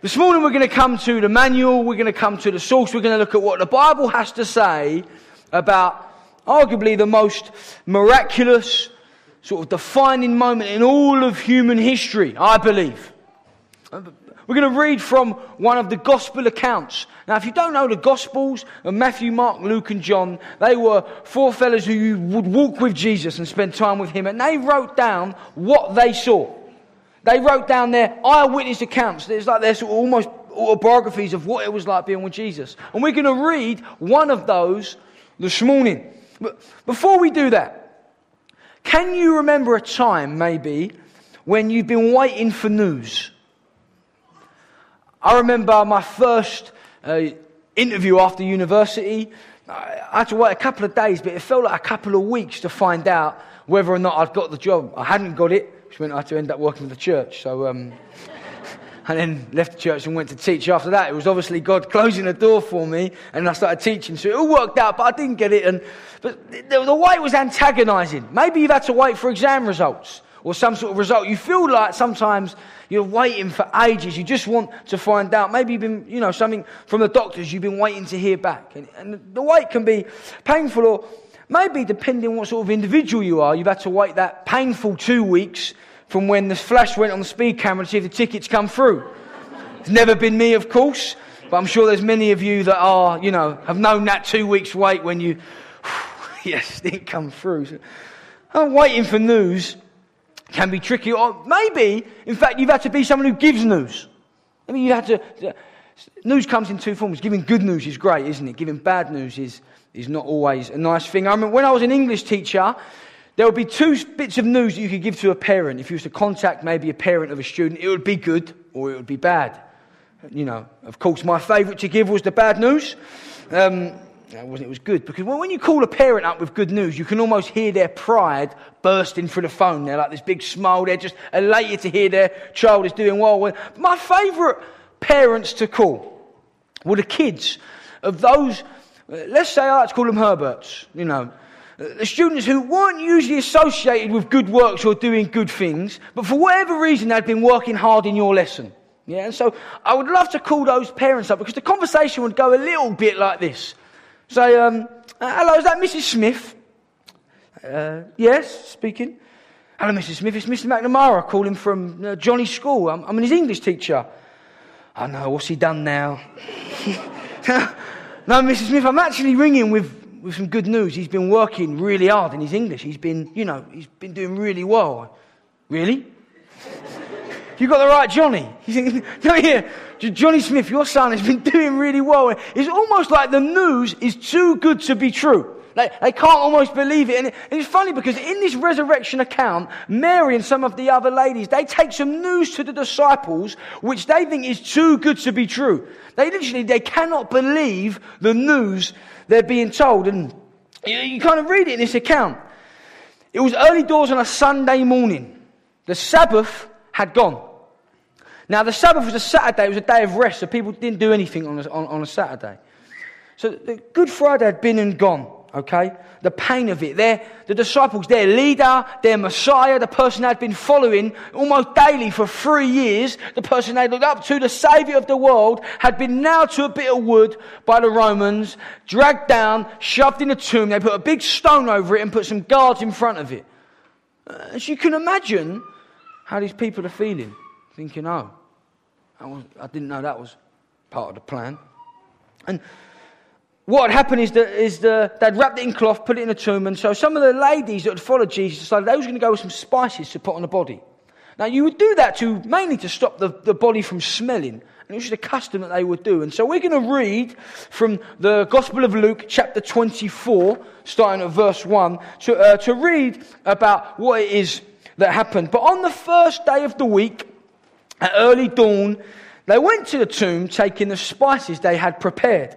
This morning we're going to come to the manual, we're going to come to the source, we're going to look at what the Bible has to say about arguably the most miraculous, sort of defining moment in all of human history, I believe. We're going to read from one of the gospel accounts. Now, if you don't know the Gospels of Matthew, Mark, Luke and John, they were four fellas who would walk with Jesus and spend time with him. And they wrote down what they saw. They wrote down their eyewitness accounts. It's like their sort of almost autobiographies of what it was like being with Jesus. And we're going to read one of those this morning. But before we do that, can you remember a time maybe when you've been waiting for news? I remember my first interview after university. I had to wait a couple of days, but it felt like a couple of weeks to find out whether or not I'd got the job. I hadn't got it, which meant I had to end up working for the church. So, and then left the church and went to teach after that. It was obviously God closing the door for me, and I started teaching. So it all worked out, but I didn't get it. But the wait was antagonising. Maybe you've had to wait for exam results, or some sort of result. You feel like sometimes you're waiting for ages. You just want to find out. Maybe you've been, something from the doctors. You've been waiting to hear back. And the wait can be painful, or maybe depending on what sort of individual you are, you've had to wait that painful 2 weeks from when the flash went on the speed camera to see if the tickets come through. It's never been me, of course, but I'm sure there's many of you that are, have known that 2 weeks wait when you, yes, didn't come through. So, I'm waiting for news. Can be tricky, or maybe, in fact, you've had to be someone who gives news. I mean, you had to. News comes in two forms. Giving good news is great, isn't it? Giving bad news is not always a nice thing. I remember when I was an English teacher, there would be two bits of news that you could give to a parent. If you was to contact maybe a parent of a student, it would be good or it would be bad. Of course, my favourite to give was the bad news. It was good, because when you call a parent up with good news, you can almost hear their pride bursting through the phone. They're like this big smile. They're just elated to hear their child is doing well. My favourite parents to call were the kids of those, let's say I like to call them Herberts, the students who weren't usually associated with good works or doing good things, but for whatever reason they'd been working hard in your lesson. Yeah, and so I would love to call those parents up, because the conversation would go a little bit like this. Say, hello, is that Mrs. Smith? Yes, speaking. Hello, Mrs. Smith, it's Mr. McNamara calling from Johnny's school. I'm his English teacher. I know, what's he done now? No, Mrs. Smith, I'm actually ringing with some good news. He's been working really hard in his English. He's been, he's been doing really well. Really? You got the right Johnny. You think, no, yeah, Johnny Smith, your son has been doing really well. It's almost like the news is too good to be true. Like, they can't almost believe it. And it's funny, because in this resurrection account, Mary and some of the other ladies, they take some news to the disciples which they think is too good to be true. They cannot believe the news they're being told. And you kind of read it in this account. It was early doors on a Sunday morning. The Sabbath had gone. Now, the Sabbath was a Saturday. It was a day of rest, so people didn't do anything on a Saturday. So the Good Friday had been and gone, okay? The pain of it. The disciples, their leader, their Messiah, the person they'd been following almost daily for 3 years, the person they looked up to, the Saviour of the world, had been nailed to a bit of wood by the Romans, dragged down, shoved in a tomb. They put a big stone over it and put some guards in front of it. So you can imagine how these people are feeling, thinking, oh, I didn't know that was part of the plan. And what had happened is they'd wrapped it in cloth, put it in a tomb, and so some of the ladies that had followed Jesus decided they was going to go with some spices to put on the body. Now, you would do that mainly to stop the body from smelling, and it was just a custom that they would do. And so we're going to read from the Gospel of Luke, chapter 24, starting at verse 1, to read about what it is that happened. But on the first day of the week, at early dawn, they went to the tomb, taking the spices they had prepared.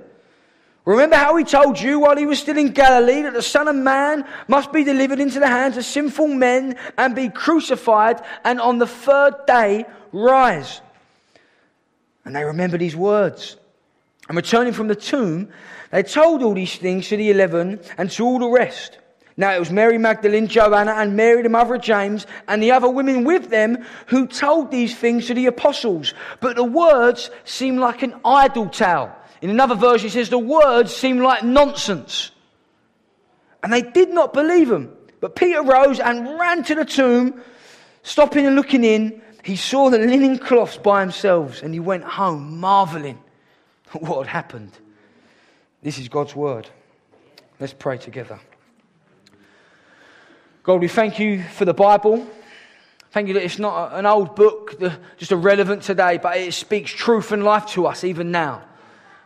Remember how he told you while he was still in Galilee that the Son of Man must be delivered into the hands of sinful men and be crucified and on the third day rise. And they remembered his words. And returning from the tomb, they told all these things to the 11 and to all the rest. Now it was Mary Magdalene, Joanna, and Mary the mother of James, and the other women with them who told these things to the apostles. But the words seemed like an idle tale. In another version it says the words seemed like nonsense. And they did not believe them. But Peter rose and ran to the tomb, stopping and looking in. He saw the linen cloths by themselves, and he went home marvelling at what had happened. This is God's word. Let's pray together. God, we thank you for the Bible. Thank you that it's not an old book, just irrelevant today, but it speaks truth and life to us even now.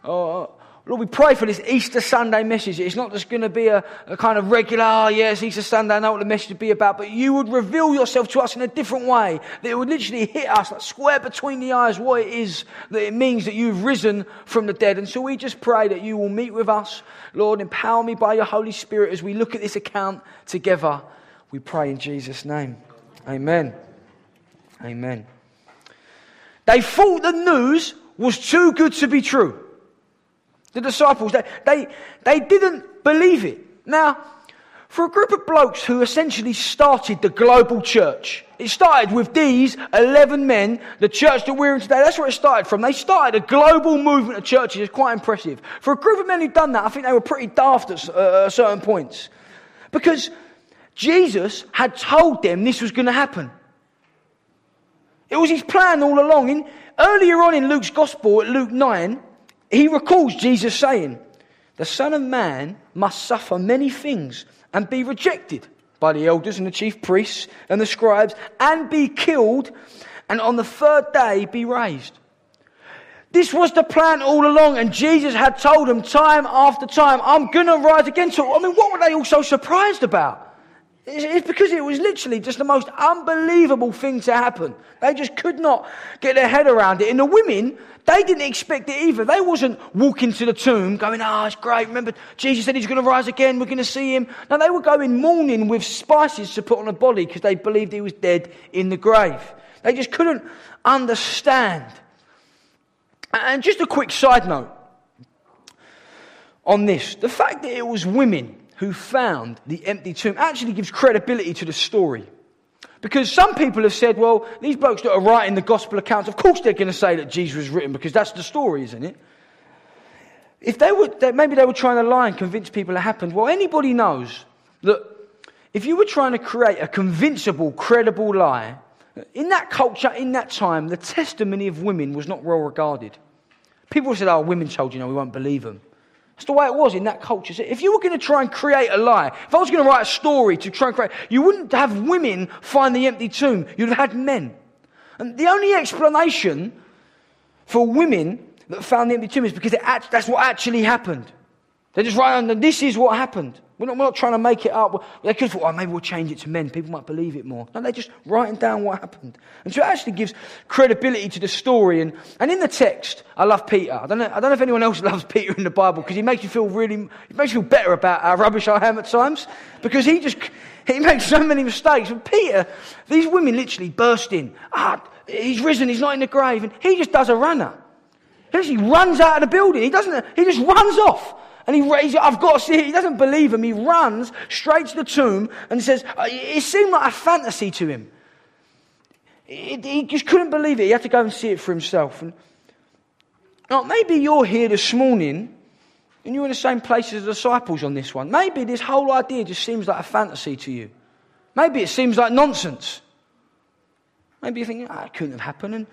Lord, we pray for this Easter Sunday message. It's not just going to be a kind of regular, it's Easter Sunday, I know what the message would be about, but you would reveal yourself to us in a different way, that it would literally hit us like square between the eyes what it is that it means that you've risen from the dead. And so we just pray that you will meet with us. Lord, empower me by your Holy Spirit as we look at this account together. We pray in Jesus' name. Amen. Amen. They thought the news was too good to be true. The disciples, they didn't believe it. Now, for a group of blokes who essentially started the global church, it started with these 11 men, the church that we're in today, that's where it started from. They started a global movement of churches. It's quite impressive. For a group of men who'd done that, I think they were pretty daft at certain points. Because Jesus had told them this was going to happen. It was his plan all along. Earlier on in Luke's Gospel, at Luke 9... he recalls Jesus saying, the Son of Man must suffer many things and be rejected by the elders and the chief priests and the scribes and be killed and on the third day be raised. This was the plan all along, and Jesus had told them time after time, I'm going to rise again. So, what were they all so surprised about? It's because it was literally just the most unbelievable thing to happen. They just could not get their head around it. And the women, they didn't expect it either. They wasn't walking to the tomb going, it's great. Remember, Jesus said he's going to rise again. We're going to see him. No, they were going mourning with spices to put on a body because they believed he was dead in the grave. They just couldn't understand. And just a quick side note on this. The fact that it was women who found the empty tomb actually gives credibility to the story. Because some people have said, well, these blokes that are writing the gospel accounts, of course they're going to say that Jesus was written because that's the story, isn't it? If they were, maybe they were trying to lie and convince people it happened. Well, anybody knows that if you were trying to create a convincible, credible lie, in that culture, in that time, the testimony of women was not well regarded. People said, women told you, we won't believe them. That's the way it was in that culture. So if you were going to try and create a lie, if I was going to write a story to try and create, you wouldn't have women find the empty tomb. You'd have had men. And the only explanation for women that found the empty tomb is because that's what actually happened. They just write down, this is what happened. We're not trying to make it up. They could have thought, maybe we'll change it to men. People might believe it more. No, they're just writing down what happened. And so it actually gives credibility to the story. And in the text, I love Peter. I don't know if anyone else loves Peter in the Bible, because he makes you feel better about how rubbish I am at times, because he makes so many mistakes. And Peter, these women literally burst in. He's risen, he's not in the grave. And he just does a runner. He actually runs out of the building. He just runs off. And I've got to see it. He doesn't believe him. He runs straight to the tomb and says, it seemed like a fantasy to him. He just couldn't believe it. He had to go and see it for himself. And now, maybe you're here this morning and you're in the same place as the disciples on this one. Maybe this whole idea just seems like a fantasy to you. Maybe it seems like nonsense. Maybe you're thinking, it couldn't have happened. And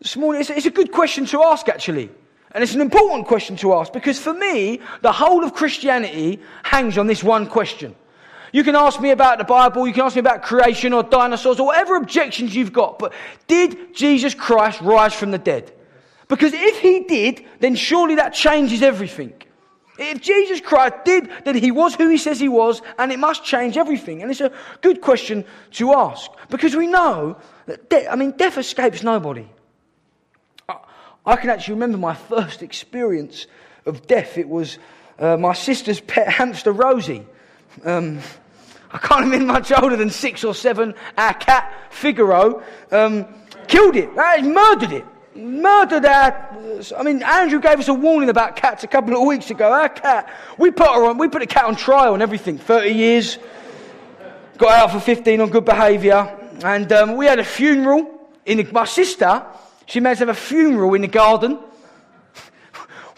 this morning, it's a good question to ask, actually. And it's an important question to ask, because for me, the whole of Christianity hangs on this one question. You can ask me about the Bible, you can ask me about creation or dinosaurs or whatever objections you've got, but did Jesus Christ rise from the dead? Because if he did, then surely that changes everything. If Jesus Christ did, then he was who he says he was, and it must change everything. And it's a good question to ask, because we know that death escapes nobody. I can actually remember my first experience of death. It was my sister's pet hamster, Rosie. I can't have been much older than 6 or 7. Our cat, Figaro, killed it. Murdered it. Murdered our... I mean, Andrew gave us a warning about cats a couple of weeks ago. Our cat, we put a cat on trial and everything. 30 years. Got out for 15 on good behaviour. And we had a funeral. My sister, she managed to have a funeral in the garden.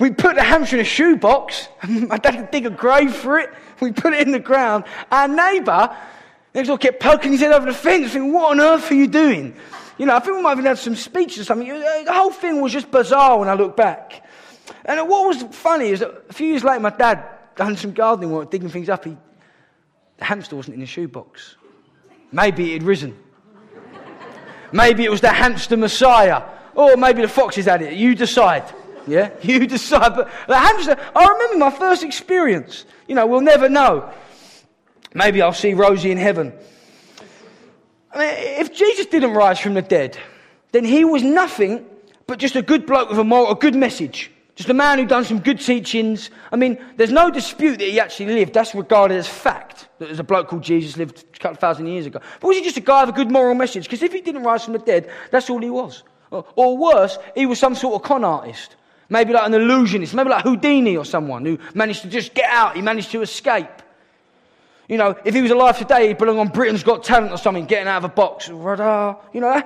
We put the hamster in a shoebox. My dad had to dig a grave for it. We put it in the ground. Our neighbour next door kept poking his head over the fence, thinking, what on earth are you doing? You know, I think we might have had some speech or something. The whole thing was just bizarre when I look back. And what was funny is that a few years later, my dad done some gardening work, digging things up. The hamster wasn't in the shoebox. Maybe it had risen. Maybe it was the hamster messiah. Or maybe the foxes had it. You decide. Yeah, you decide. But the hamster, I remember my first experience. You know, we'll never know. Maybe I'll see Rosie in heaven. I mean, if Jesus didn't rise from the dead, then he was nothing but just a good bloke with a good message. Just a man who'd done some good teachings. I mean, there's no dispute that he actually lived. That's regarded as fact. That there's a bloke called Jesus lived a couple thousand years ago. But was he just a guy with a good moral message? Because if he didn't rise from the dead, that's all he was. Or worse, he was some sort of con artist. Maybe like an illusionist, maybe like Houdini or someone who managed to just get out, he managed to escape. You know, if he was alive today, he'd belong on Britain's Got Talent or something, getting out of a box. You know,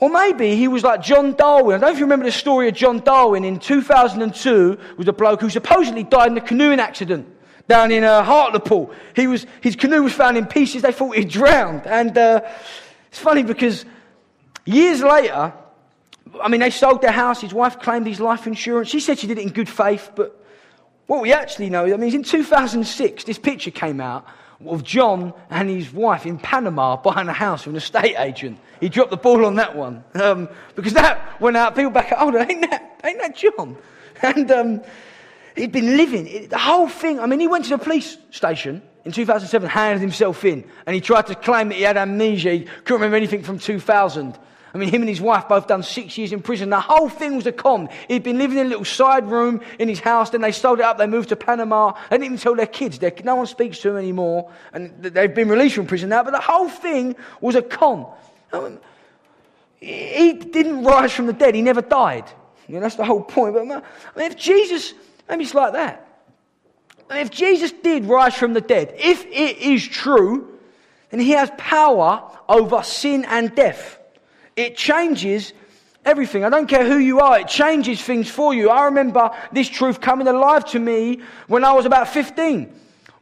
or maybe he was like John Darwin. I don't know if you remember the story of John Darwin in 2002 with a bloke who supposedly died in a canoeing accident down in Hartlepool. His canoe was found in pieces, they thought he'd drowned. And it's funny because years later... I mean, they sold their house. His wife claimed his life insurance. She said she did it in good faith, but what we actually know, I mean, in 2006, this picture came out of John and his wife in Panama buying a house with an estate agent. He dropped the ball on that one because that went out. People back at older, ain't that John? And he'd been living the whole thing. I mean, he went to the police station in 2007, handed himself in, and he tried to claim that he had amnesia. He couldn't remember anything from 2000. I mean, him and his wife both done 6 years in prison. The whole thing was a con. He'd been living in a little side room in his house. Then they sold it up. They moved to Panama. They didn't even tell their kids. No one speaks to them anymore. And they've been released from prison now. But the whole thing was a con. He didn't rise from the dead. He never died. You know, that's the whole point. But I mean, if Jesus, maybe it's like that. I mean, if Jesus did rise from the dead, if it is true, then he has power over sin and death. It changes everything. I don't care who you are. It changes things for you. I remember this truth coming alive to me when I was about 15.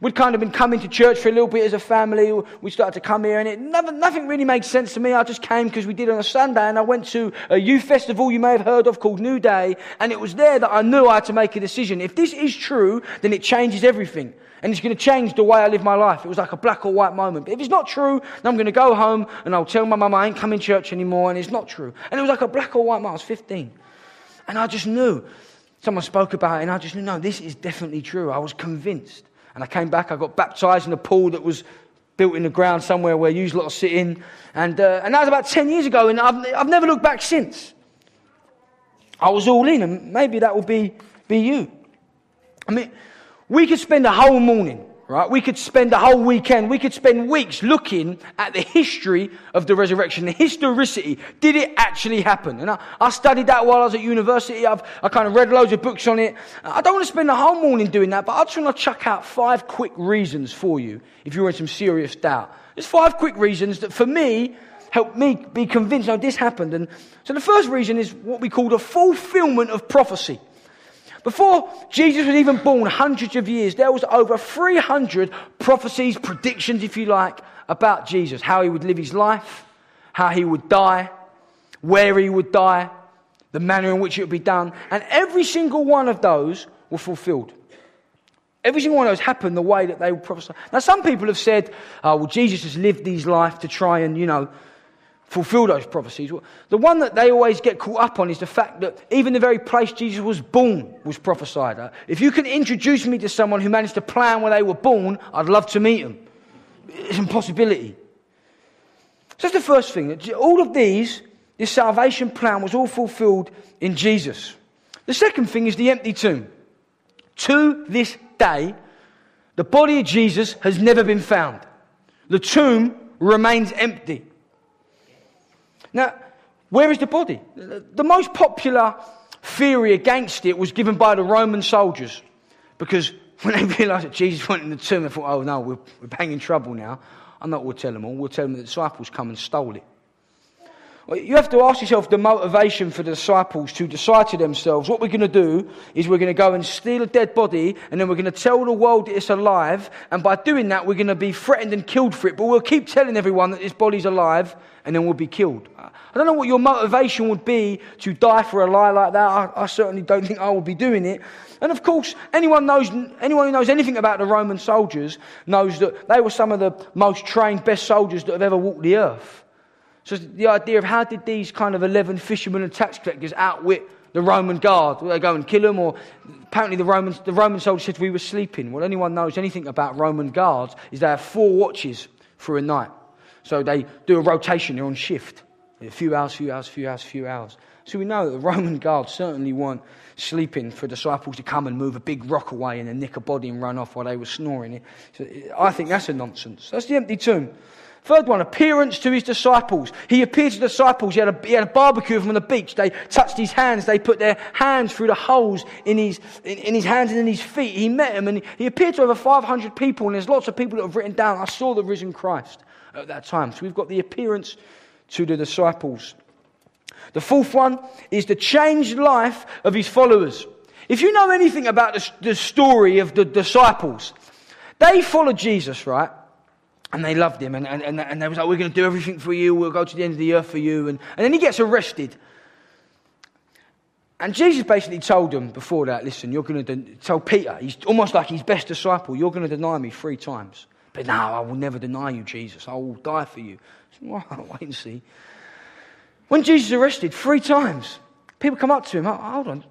We'd kind of been coming to church for a little bit as a family. We started to come here and nothing really made sense to me. I just came because we did on a Sunday and I went to a youth festival you may have heard of called New Day, and it was there that I knew I had to make a decision. If this is true, then it changes everything. And it's going to change the way I live my life. It was like a black or white moment. But if it's not true, then I'm going to go home and I'll tell my mum I ain't coming to church anymore, and it's not true. And it was like a black or white moment. I was 15. And I just knew. Someone spoke about it and I just knew, no, this is definitely true. I was convinced. And I came back, I got baptised in a pool that was built in the ground somewhere where you lot sit in. And that was about 10 years ago, and I've never looked back since. I was all in, and maybe that will be you. I mean... We could spend a whole morning, right? We could spend a whole weekend. We could spend weeks looking at the history of the resurrection, the historicity. Did it actually happen? And I studied that while I was at university. I kind of read loads of books on it. I don't want to spend the whole morning doing that, but I just want to chuck out 5 quick reasons for you if you're in some serious doubt. There's 5 quick reasons that, for me, helped me be convinced, no, this happened. And so the first reason is what we call the fulfillment of prophecy. Before Jesus was even born, hundreds of years, there was over 300 prophecies, predictions, if you like, about Jesus. How he would live his life, how he would die, where he would die, the manner in which it would be done. And every single one of those were fulfilled. Every single one of those happened the way that they were prophesied. Now, some people have said, oh, well, Jesus has lived his life to try and, you know, fulfill those prophecies. The one that they always get caught up on is the fact that even the very place Jesus was born was prophesied. If you can introduce me to someone who managed to plan where they were born, I'd love to meet them. It's an impossibility. So that's the first thing. All of these, this salvation plan was all fulfilled in Jesus. The second thing is the empty tomb. To this day, the body of Jesus has never been found. The tomb remains empty. Now, where is the body? The most popular theory against it was given by the Roman soldiers, because when they realised that Jesus went in the tomb, they thought, oh no, we're banging trouble now. I know what we'll tell them all. We'll tell them the disciples come and stole it. Well, you have to ask yourself the motivation for the disciples to decide to themselves, what we're going to do is we're going to go and steal a dead body, and then we're going to tell the world that it's alive, and by doing that we're going to be threatened and killed for it, but we'll keep telling everyone that this body's alive, and then we'll be killed. I don't know what your motivation would be to die for a lie like that. I certainly don't think I would be doing it. And of course, anyone who knows anything about the Roman soldiers knows that they were some of the most trained, best soldiers that have ever walked the earth. So the idea of how did these kind of 11 fishermen and tax collectors outwit the Roman guard? Will they go and kill them? Or apparently the Roman soldiers said we were sleeping. Well, anyone knows anything about Roman guards is they have 4 watches for a night. So they do a rotation, they're on shift. A few hours, few hours, few hours, few hours. So we know that the Roman guards certainly weren't sleeping for disciples to come and move a big rock away and then nick a body and run off while they were snoring it. So I think that's a nonsense. That's the empty tomb. Third one, appearance to his disciples. He appeared to the disciples. He had a barbecue with them on the beach. They touched his hands. They put their hands through the holes in his hands and in his feet. He met them, and he appeared to over 500 people, and there's lots of people that have written down, I saw the risen Christ at that time. So we've got the appearance to the disciples. The fourth one is the changed life of his followers. If you know anything about the story of the disciples, they followed Jesus, right? And they loved him, and they was like, we're going to do everything for you, we'll go to the end of the earth for you. And then he gets arrested. And Jesus basically told them before that, listen, you're going to tell Peter, he's almost like his best disciple, you're going to deny me 3 times. But no, I will never deny you, Jesus, I will die for you. Well, wait and see. When Jesus is arrested 3 times, people come up to him, hold on,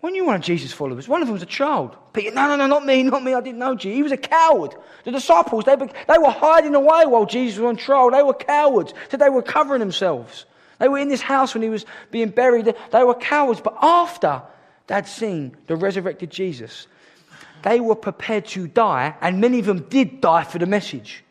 when you were one of Jesus' followers, one of them was a child. Peter, no, not me, I didn't know Jesus. He was a coward. The disciples, they were hiding away while Jesus was on trial. They were cowards, so they were covering themselves. They were in this house when he was being buried. They were cowards, but after they'd seen the resurrected Jesus, they were prepared to die, and many of them did die for the message.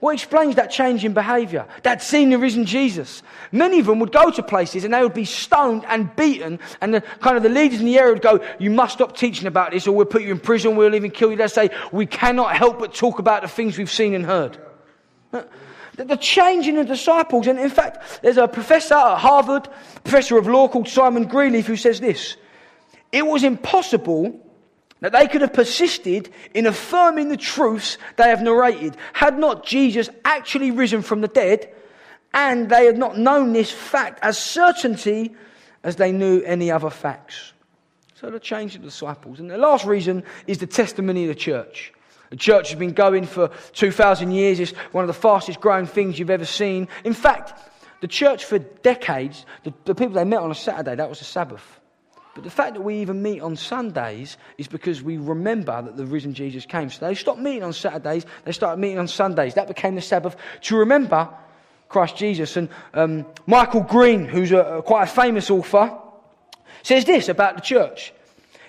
What explains that change in behaviour? They'd seen the risen Jesus. Many of them would go to places and they would be stoned and beaten, and the leaders in the area would go, you must stop teaching about this, or we'll put you in prison, we'll even kill you. They'd say, we cannot help but talk about the things we've seen and heard. The change in the disciples, and in fact, there's a professor at Harvard, professor of law called Simon Greenleaf, who says this, it was impossible that they could have persisted in affirming the truths they have narrated had not Jesus actually risen from the dead, and they had not known this fact as certainty as they knew any other facts. So the change of the disciples. And the last reason is the testimony of the church. The church has been going for 2,000 years. It's one of the fastest growing things you've ever seen. In fact, the church for decades, the people they met on a Saturday, that was the Sabbath. But the fact that we even meet on Sundays is because we remember that the risen Jesus came. So they stopped meeting on Saturdays, they started meeting on Sundays. That became the Sabbath to remember Christ Jesus. And Michael Green, who's quite a famous author, says this about the church.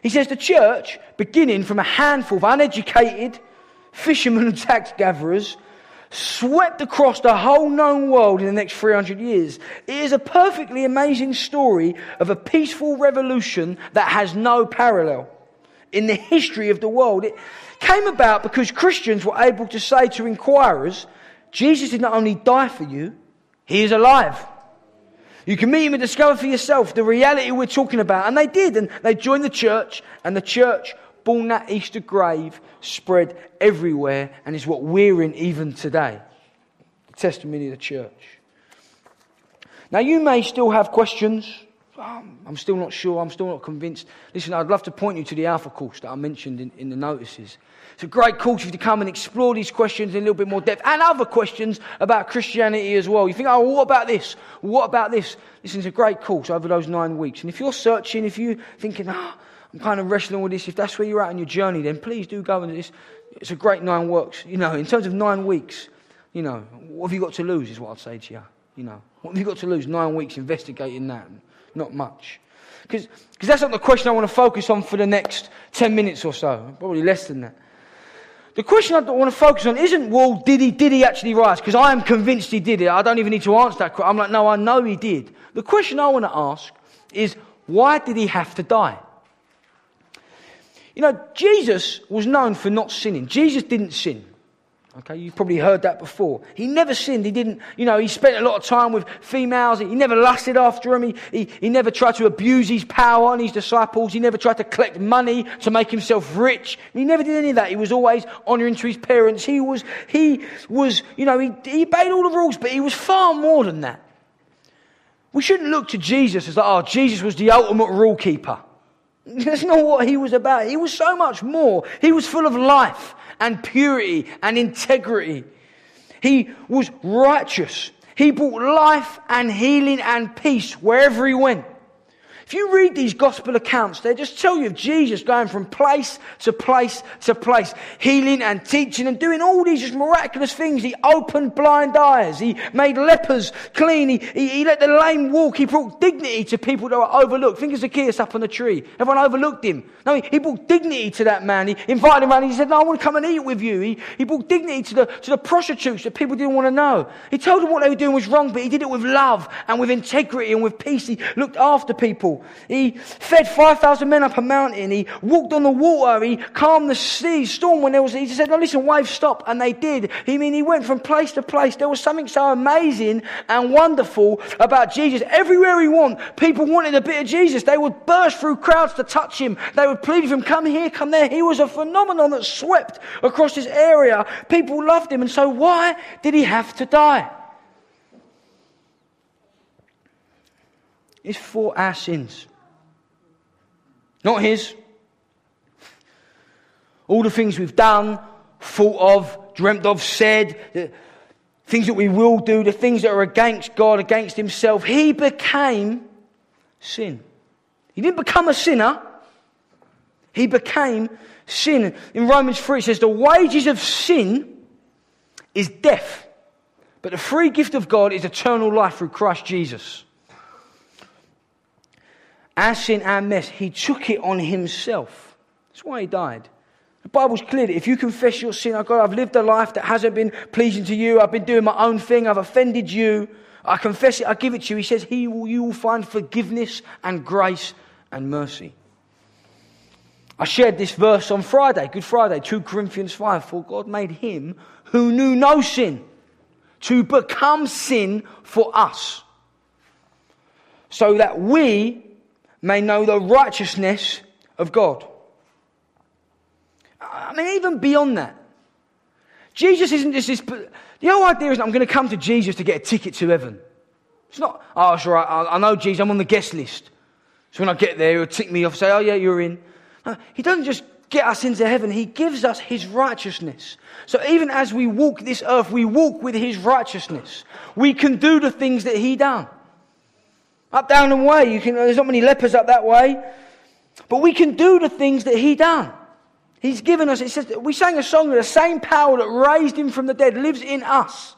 He says, the church, beginning from a handful of uneducated fishermen and tax gatherers, swept across the whole known world in the next 300 years. It is a perfectly amazing story of a peaceful revolution that has no parallel in the history of the world. It came about because Christians were able to say to inquirers, Jesus did not only die for you, he is alive. You can meet him and discover for yourself the reality we're talking about. And they did, and they joined the church, and the church, born that Easter grave, spread everywhere, and is what we're in even today. The testimony of the church. Now, you may still have questions. I'm still not sure. I'm still not convinced. Listen, I'd love to point you to the Alpha course that I mentioned in the notices. It's a great course for you to come and explore these questions in a little bit more depth, and other questions about Christianity as well. You think, oh, what about this? What about this? Listen, it's a great course over those 9 weeks. And if you're searching, if you're thinking, I'm kind of wrestling with this, if that's where you're at in your journey, then please do go into this. It's a great 9 weeks. In terms of 9 weeks, what have you got to lose is what I'd say to you. What have you got to lose? 9 weeks investigating that. not much. Because that's not the question I want to focus on for the next 10 minutes or so. Probably less than that. The question I want to focus on isn't, well, did he actually rise? Because I am convinced he did it. I don't even need to answer that question. I'm like, no, I know he did. The question I want to ask is, why did he have to die? You know, Jesus was known for not sinning. Jesus didn't sin. Okay, you've probably heard that before. He never sinned. He didn't, you know, he spent a lot of time with females. He never lusted after them. He never tried to abuse his power on his disciples. He never tried to collect money to make himself rich. He never did any of that. He was always honouring to his parents. He was, you know, he obeyed all the rules, but he was far more than that. We shouldn't look to Jesus as like, oh, Jesus was the ultimate rule keeper. That's not what he was about. He was so much more. He was full of life and purity and integrity. He was righteous. He brought life and healing and peace wherever he went. If you read these gospel accounts, they just tell you of Jesus going from place to place to place, healing and teaching and doing all these just miraculous things. He opened blind eyes. He made lepers clean. He let the lame walk. He brought dignity to people that were overlooked. Think of Zacchaeus up on the tree. Everyone overlooked him. No, he brought dignity to that man. He invited him around. He said, no, I want to come and eat with you. He brought dignity to the prostitutes that people didn't want to know. He told them what they were doing was wrong, but he did it with love and with integrity and with peace. He looked after people. He fed 5,000 men up a mountain. He walked on the water. He calmed the sea storm when there was. He said, "No, listen, waves, stop," and they did. He went from place to place. There was something so amazing and wonderful about Jesus. Everywhere he went, people wanted a bit of Jesus. They would burst through crowds to touch him. They would plead with him, "Come here, come there." He was a phenomenon that swept across this area. People loved him, and so why did he have to die? It's for our sins. Not his. All the things we've done, thought of, dreamt of, said, the things that we will do, the things that are against God, against himself. He became sin. He didn't become a sinner. He became sin. In Romans 3 it says, the wages of sin is death, but the free gift of God is eternal life through Christ Jesus. Our sin, our mess, he took it on himself. That's why he died. The Bible's clear that if you confess your sin, oh God, I've lived a life that hasn't been pleasing to you, I've been doing my own thing, I've offended you, I confess it, I give it to you. He says, you will find forgiveness and grace and mercy. I shared this verse on Friday, Good Friday, 2 Corinthians 5, for God made him who knew no sin to become sin for us, so that we may know the righteousness of God. I mean, even beyond that, Jesus isn't just this. The whole idea isn't I'm going to come to Jesus to get a ticket to heaven. It's not, oh, it's all right, I know Jesus, I'm on the guest list. So when I get there, he'll tick me off, say, oh yeah, you're in. No, he doesn't just get us into heaven, he gives us his righteousness. So even as we walk this earth, we walk with his righteousness. We can do the things that he done. Up, down and way. There's not many lepers up that way. But we can do the things that he done. He's given us, it says, we sang a song that the same power that raised him from the dead lives in us.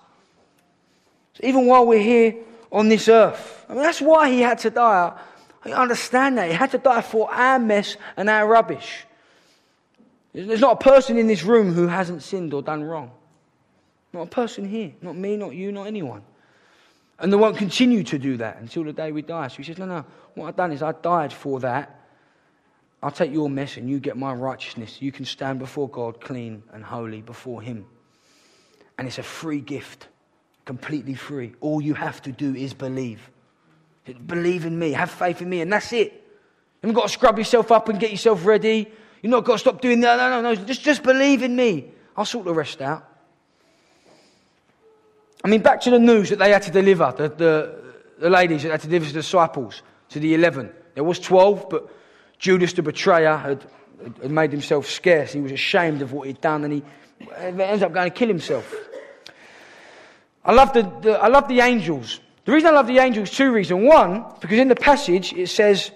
So even while we're here on this earth. I mean, that's why he had to die. I understand that. He had to die for our mess and our rubbish. There's not a person in this room who hasn't sinned or done wrong. Not a person here. Not me, not you, not anyone. And they won't continue to do that until the day we die. So he says, no, what I've done is I died for that. I'll take your mess and you get my righteousness. You can stand before God clean and holy before him. And it's a free gift, completely free. All you have to do is believe. Believe in me, have faith in me, and that's it. You haven't got to scrub yourself up and get yourself ready. You've not got to stop doing that. No, just believe in me. I'll sort the rest out. I mean, back to the news that they had to deliver, the ladies that had to deliver to the disciples, to the 11. There was 12, but Judas the betrayer had made himself scarce. He was ashamed of what he'd done, and he ends up going to kill himself. I love the angels. The reason I love the angels, two reasons. One, because in the passage it says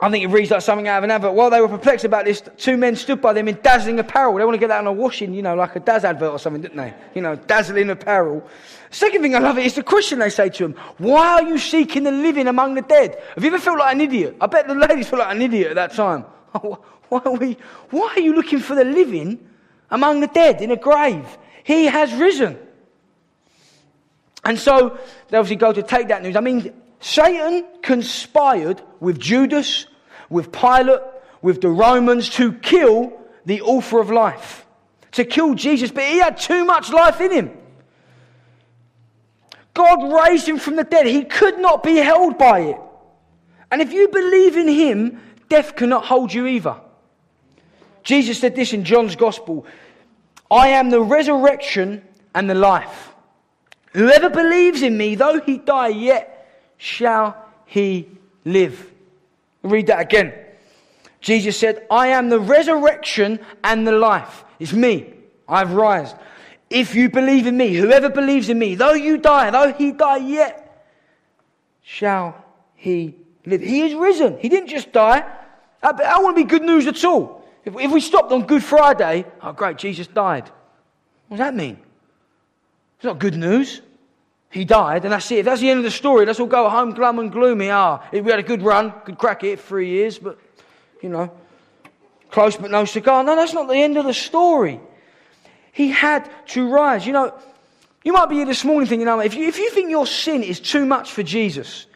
I think it reads like something out of an advert. While they were perplexed about this, two men stood by them in dazzling apparel. They want to get that on a washing, like a Daz advert or something, didn't they? Dazzling apparel. Second thing I love is the question they say to him. Why are you seeking the living among the dead? Have you ever felt like an idiot? I bet the ladies felt like an idiot at that time. Why are you looking for the living among the dead in a grave? He has risen. And so they obviously go to take that news. Satan conspired with Judas, with Pilate, with the Romans to kill the author of life, to kill Jesus, but he had too much life in him. God raised him from the dead. He could not be held by it. And if you believe in him, death cannot hold you either. Jesus said this in John's Gospel, "I am the resurrection and the life. Whoever believes in me, though he die, yet shall he live." Read that again. Jesus said, "I am the resurrection and the life." It's me. I've risen. If you believe in me, whoever believes in me, though you die, though he die, yet shall he live. He is risen. He didn't just die. That wouldn't be good news at all. If we stopped on Good Friday, oh great, Jesus died. What does that mean? It's not good news. He died, and that's it. If that's the end of the story, let's all go home glum and gloomy. We had a good run, good crack at it, 3 years, but, close but no cigar. No, that's not the end of the story. He had to rise. You might be here this morning thinking, if you think your sin is too much for Jesus,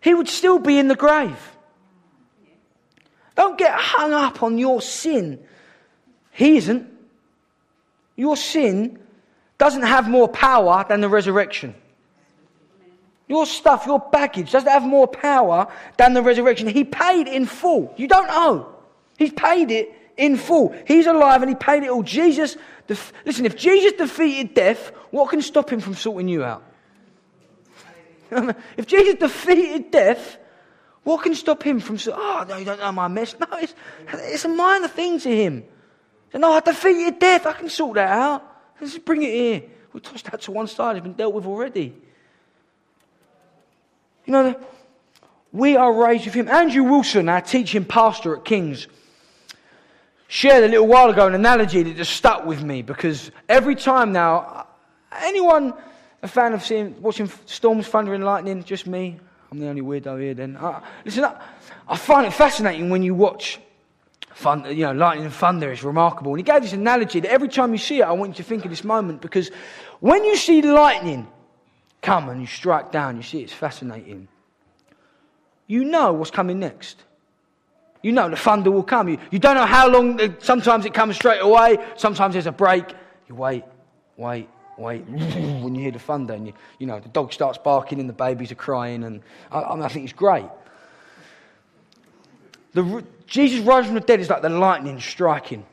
he would still be in the grave. Don't get hung up on your sin. He isn't. Your sin doesn't have more power than the resurrection. Your stuff, your baggage doesn't have more power than the resurrection. He paid in full. You don't owe. He's paid it in full. He's alive and he paid it all. Jesus, listen, if Jesus defeated death, what can stop him from sorting you out? If Jesus defeated death, what can stop him from saying, no, you don't know my mess. No, it's a minor thing to him. No, I defeated death. I can sort that out. Let's bring it here. We'll toss that to one side. It's been dealt with already. We are raised with him. Andrew Wilson, our teaching pastor at King's, shared a little while ago an analogy that just stuck with me, because every time now, anyone a fan of watching storms, thunder and lightning? Just me? I'm the only weirdo here then. I find it fascinating when you watch lightning and thunder. Is remarkable. And he gave this analogy that every time you see it, I want you to think of this moment, because when you see lightning come and you strike down, you see it's fascinating. You know what's coming next. You know the thunder will come. You don't know how long. Sometimes it comes straight away. Sometimes there's a break. You wait. When you hear the thunder and the dog starts barking and the babies are crying, and I think it's great. Jesus rising from the dead is like the lightning striking.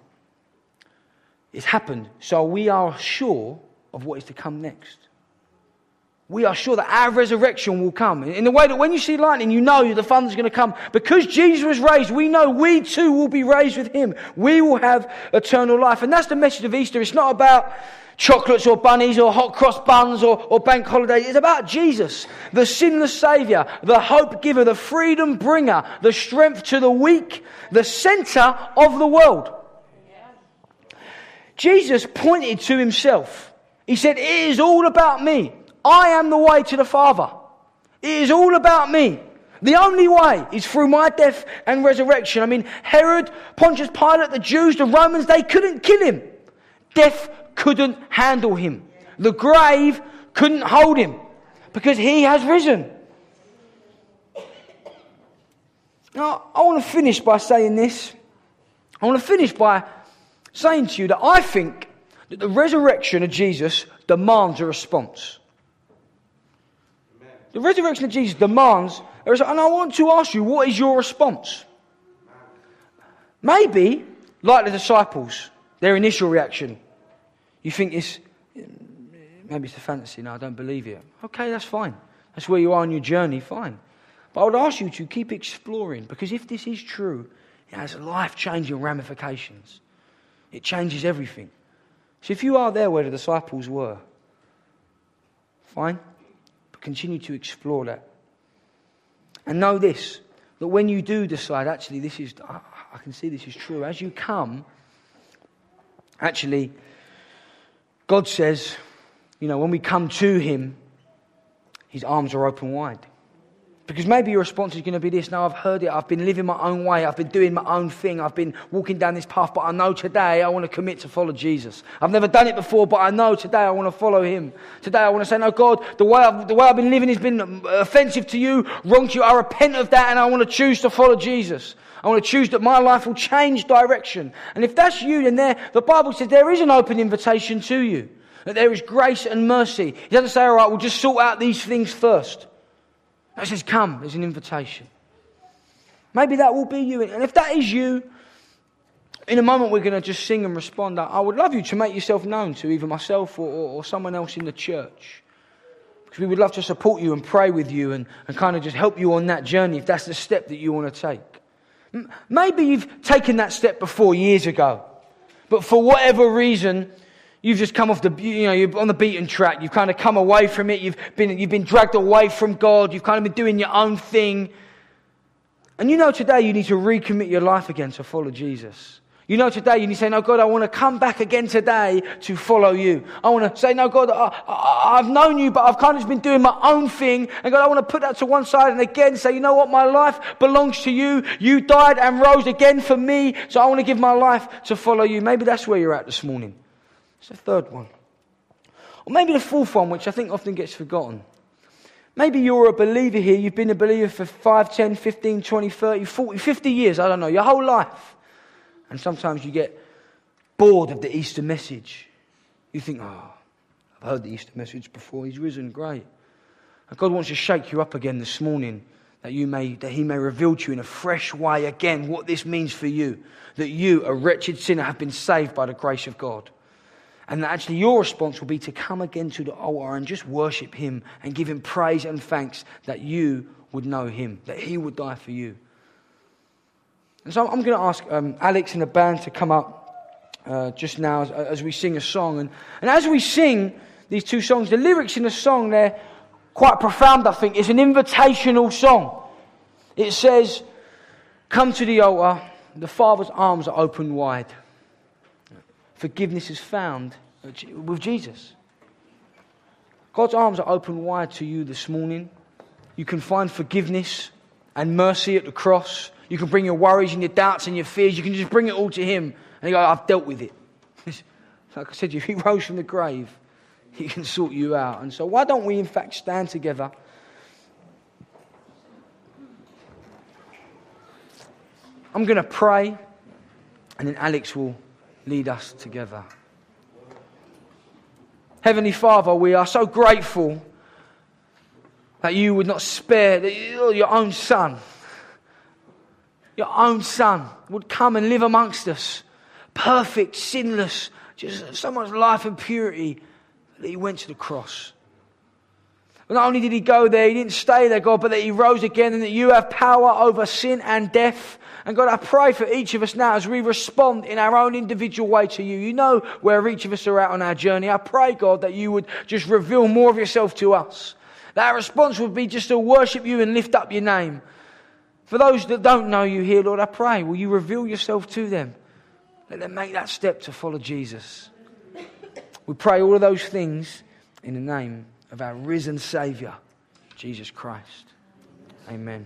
It's happened, so we are sure of what is to come next. We are sure that our resurrection will come. In the way that when you see lightning, you know the thunder's going to come. Because Jesus was raised, we know we too will be raised with him. We will have eternal life. And that's the message of Easter. It's not about chocolates or bunnies or hot cross buns or bank holidays. It's about Jesus, the sinless Saviour, the hope giver, the freedom bringer, the strength to the weak, the centre of the world. Yeah. Jesus pointed to himself. He said, "It is all about me. I am the way to the Father. It is all about me. The only way is through my death and resurrection." Herod, Pontius Pilate, the Jews, the Romans, they couldn't kill him. Death couldn't handle him. The grave couldn't hold him, because he has risen. Now, I want to finish by saying this. I want to finish by saying to you that I think that the resurrection of Jesus demands a response. The resurrection of Jesus demands, and I want to ask you, what is your response? Maybe, like the disciples, their initial reaction, you think maybe it's a fantasy, no, I don't believe it. Okay, that's fine. That's where you are on your journey, fine. But I would ask you to keep exploring, because if this is true, it has life-changing ramifications. It changes everything. So if you are there where the disciples were, fine. Continue to explore that. And know this, that when you do decide, actually, I can see this is true, as you come, actually, God says, you know, when we come to him, his arms are open wide. Because maybe your response is going to be this: no, I've heard it, I've been living my own way, I've been doing my own thing, I've been walking down this path, but I know today I want to commit to follow Jesus. I've never done it before, but I know today I want to follow him. Today I want to say, no, God, the way I've been living has been offensive to you, wrong to you. I repent of that and I want to choose to follow Jesus. I want to choose that my life will change direction. And if that's you, then the Bible says there is an open invitation to you. That there is grace and mercy. It doesn't say, all right, we'll just sort out these things first. It says, come, there's an invitation. Maybe that will be you. And if that is you, in a moment we're going to just sing and respond. I would love you to make yourself known to either myself or someone else in the church. Because we would love to support you and pray with you and kind of just help you on that journey if that's the step that you want to take. Maybe you've taken that step before years ago. But for whatever reason, you've just come off you're on the beaten track. You've kind of come away from it. You've been dragged away from God. You've kind of been doing your own thing. And you know today you need to recommit your life again to follow Jesus. You know today you need to say, no, God, I want to come back again today to follow you. I want to say, no, God, I've known you, but I've kind of just been doing my own thing. And God, I want to put that to one side and again say, you know what, my life belongs to you. You died and rose again for me. So I want to give my life to follow you. Maybe that's where you're at this morning. It's the third one. Or maybe the fourth one, which I think often gets forgotten. Maybe you're a believer here. You've been a believer for 5, 10, 15, 20, 30, 40, 50 years. I don't know, your whole life. And sometimes you get bored of the Easter message. You think, oh, I've heard the Easter message before. He's risen, great. And God wants to shake you up again this morning, that he may reveal to you in a fresh way again what this means for you. That you, a wretched sinner, have been saved by the grace of God. And that actually your response will be to come again to the altar and just worship him and give him praise and thanks that you would know him, that he would die for you. And so I'm going to ask Alex and the band to come up just now as we sing a song. And as we sing these two songs, the lyrics in the song, they're quite profound, I think. It's an invitational song. It says, come to the altar, the Father's arms are open wide. Forgiveness is found with Jesus. God's arms are open wide to you this morning. You can find forgiveness and mercy at the cross. You can bring your worries and your doubts and your fears. You can just bring it all to him. And you go, I've dealt with it. Like I said, if he rose from the grave, he can sort you out. And so why don't we in fact stand together? I'm going to pray and then Alex will lead us together. Heavenly Father, we are so grateful that you would not spare your own son would come and live amongst us, perfect, sinless, just so much life and purity, that he went to the cross. But not only did he go there, he didn't stay there, God, but that he rose again and that you have power over sin and death. And God, I pray for each of us now as we respond in our own individual way to you. You know where each of us are at on our journey. I pray, God, that you would just reveal more of yourself to us. That our response would be just to worship you and lift up your name. For those that don't know you here, Lord, I pray, will you reveal yourself to them? Let them make that step to follow Jesus. We pray all of those things in the name of our risen Saviour, Jesus Christ. Amen.